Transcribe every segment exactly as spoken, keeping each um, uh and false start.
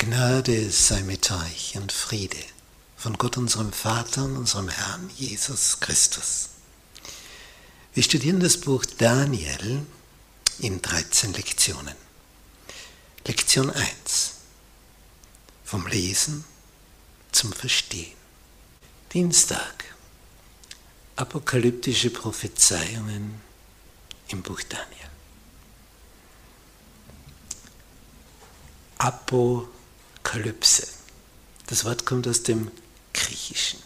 Gnade sei mit euch und Friede von Gott, unserem Vater und unserem Herrn Jesus Christus. Wir studieren das Buch Daniel in dreizehn Lektionen. Lektion eins. Vom Lesen zum Verstehen. Dienstag. Apokalyptische Prophezeiungen im Buch Daniel. Apokalypse. Das Wort kommt aus dem Griechischen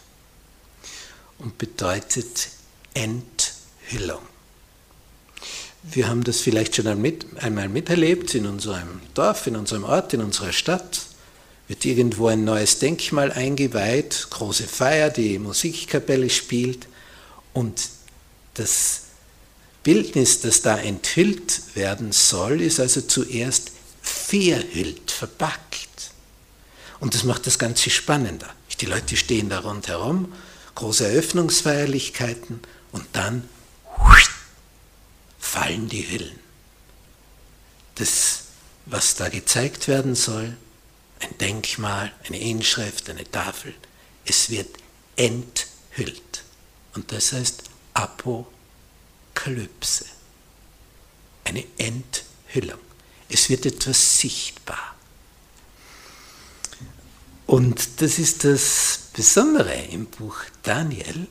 und bedeutet Enthüllung. Wir haben das vielleicht schon einmal miterlebt in unserem Dorf, in unserem Ort, in unserer Stadt. Wird irgendwo ein neues Denkmal eingeweiht, große Feier, die Musikkapelle spielt und das Bildnis, das da enthüllt werden soll, ist also zuerst verhüllt, verpackt. Und das macht das Ganze spannender. Die Leute stehen da rundherum, große Eröffnungsfeierlichkeiten und dann fallen die Hüllen. Das, was da gezeigt werden soll, ein Denkmal, eine Inschrift, eine Tafel, es wird enthüllt. Und das heißt Apokalypse. Eine Enthüllung. Es wird etwas sichtbar. Und das ist das Besondere im Buch Daniel.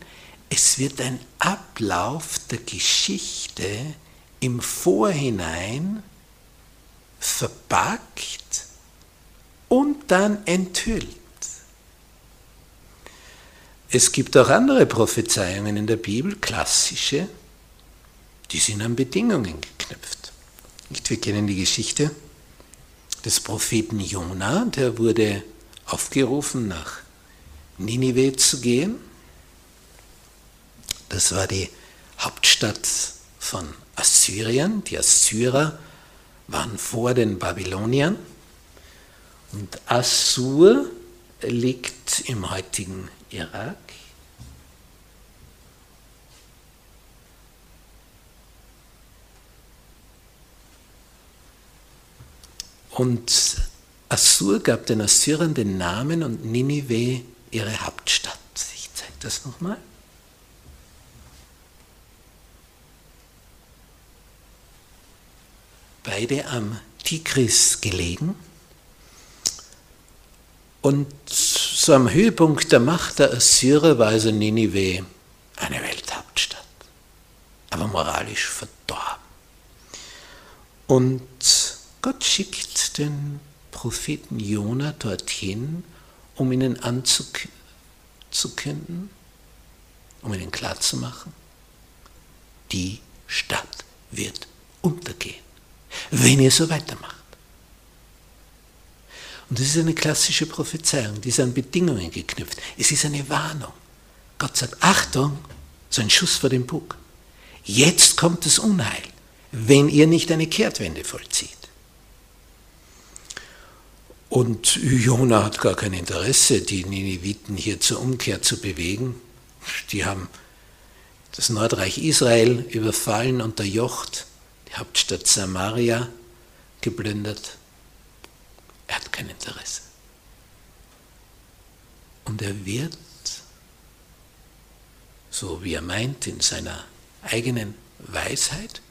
Es wird ein Ablauf der Geschichte im Vorhinein verpackt und dann enthüllt. Es gibt auch andere Prophezeiungen in der Bibel, klassische, die sind an Bedingungen geknüpft. Wir kennen die Geschichte des Propheten Jona, der wurde aufgerufen, nach Ninive zu gehen. Das war die Hauptstadt von Assyrien. Die Assyrer waren vor den Babyloniern. Und Assur liegt im heutigen Irak. Und Assur gab den Assyrern den Namen und Ninive ihre Hauptstadt. Ich zeige das nochmal. Beide am Tigris gelegen. Und so am Höhepunkt der Macht der Assyrer war also Ninive eine Welthauptstadt, aber moralisch verdorben. Und Gott schickt den Propheten Jona dorthin, um ihnen anzukünden, um ihnen klarzumachen, die Stadt wird untergehen, wenn ihr so weitermacht. Und das ist eine klassische Prophezeiung, die ist an Bedingungen geknüpft. Es ist eine Warnung. Gott sagt, Achtung, so ein Schuss vor den Bug. Jetzt kommt das Unheil, wenn ihr nicht eine Kehrtwende vollzieht. Und Jona hat gar kein Interesse, die Niniviten hier zur Umkehr zu bewegen. Die haben das Nordreich Israel überfallen, unterjocht, die Hauptstadt Samaria geplündert. Er hat kein Interesse. Und er wird, so wie er meint, in seiner eigenen Weisheit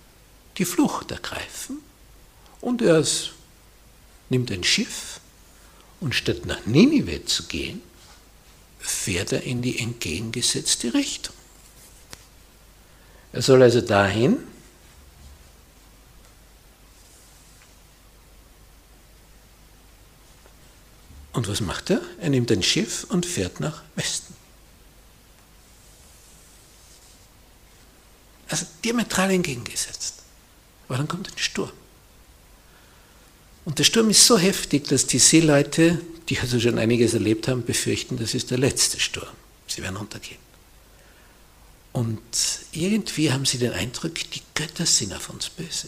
die Flucht ergreifen. Und er nimmt ein Schiff und statt nach Ninive zu gehen, fährt er in die entgegengesetzte Richtung. Er soll also dahin, und was macht er? Er nimmt ein Schiff und fährt nach Westen. Also diametral entgegengesetzt. Aber dann kommt ein Sturm. Und der Sturm ist so heftig, dass die Seeleute, die also schon einiges erlebt haben, befürchten, das ist der letzte Sturm. Sie werden untergehen. Und irgendwie haben sie den Eindruck, die Götter sind auf uns böse.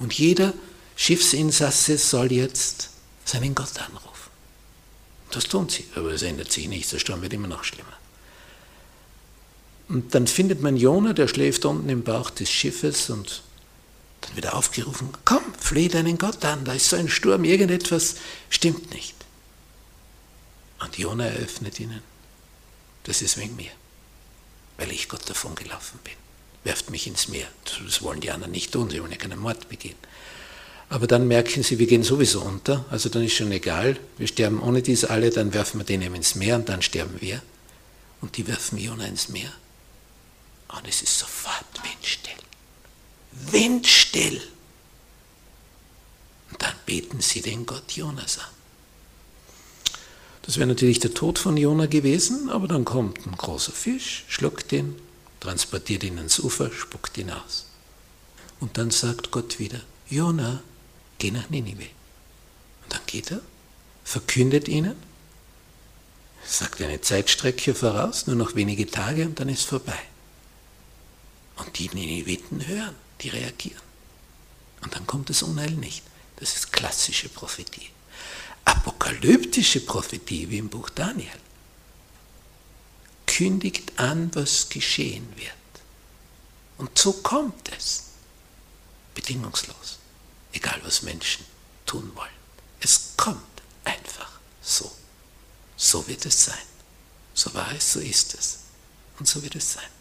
Und jeder Schiffsinsasse soll jetzt seinen Gott anrufen. Das tun sie, aber es ändert sich nichts, der Sturm wird immer noch schlimmer. Und dann findet man Jona, der schläft unten im Bauch des Schiffes und Dann wird er aufgerufen, komm, fleh deinen Gott an, da ist so ein Sturm, irgendetwas stimmt nicht. Und Jona eröffnet ihnen, das ist wegen mir, weil ich Gott davon gelaufen bin. Werft mich ins Meer. Das wollen die anderen nicht tun, sie wollen ja keinen Mord begehen. Aber dann merken sie, wir gehen sowieso unter, also dann ist schon egal, wir sterben ohne dies alle, dann werfen wir den eben ins Meer und dann sterben wir. Und die werfen Jona ins Meer. Und es ist sofort windstill. Windstill! Und dann beten sie den Gott Jonas an. Das wäre natürlich der Tod von Jona gewesen, aber dann kommt ein großer Fisch, schluckt ihn, transportiert ihn ans Ufer, spuckt ihn aus. Und dann sagt Gott wieder, Jona, geh nach Ninive. Und dann geht er, verkündet ihnen, sagt eine Zeitstrecke voraus, nur noch wenige Tage und dann ist vorbei. Und die Niniviten hören, die reagieren. Und dann kommt das Unheil nicht. Das ist klassische Prophetie. Apokalyptische Prophetie, wie im Buch Daniel, kündigt an, was geschehen wird. Und so kommt es. Bedingungslos. Egal, was Menschen tun wollen. Es kommt einfach so. So wird es sein. So war es, so ist es. Und so wird es sein.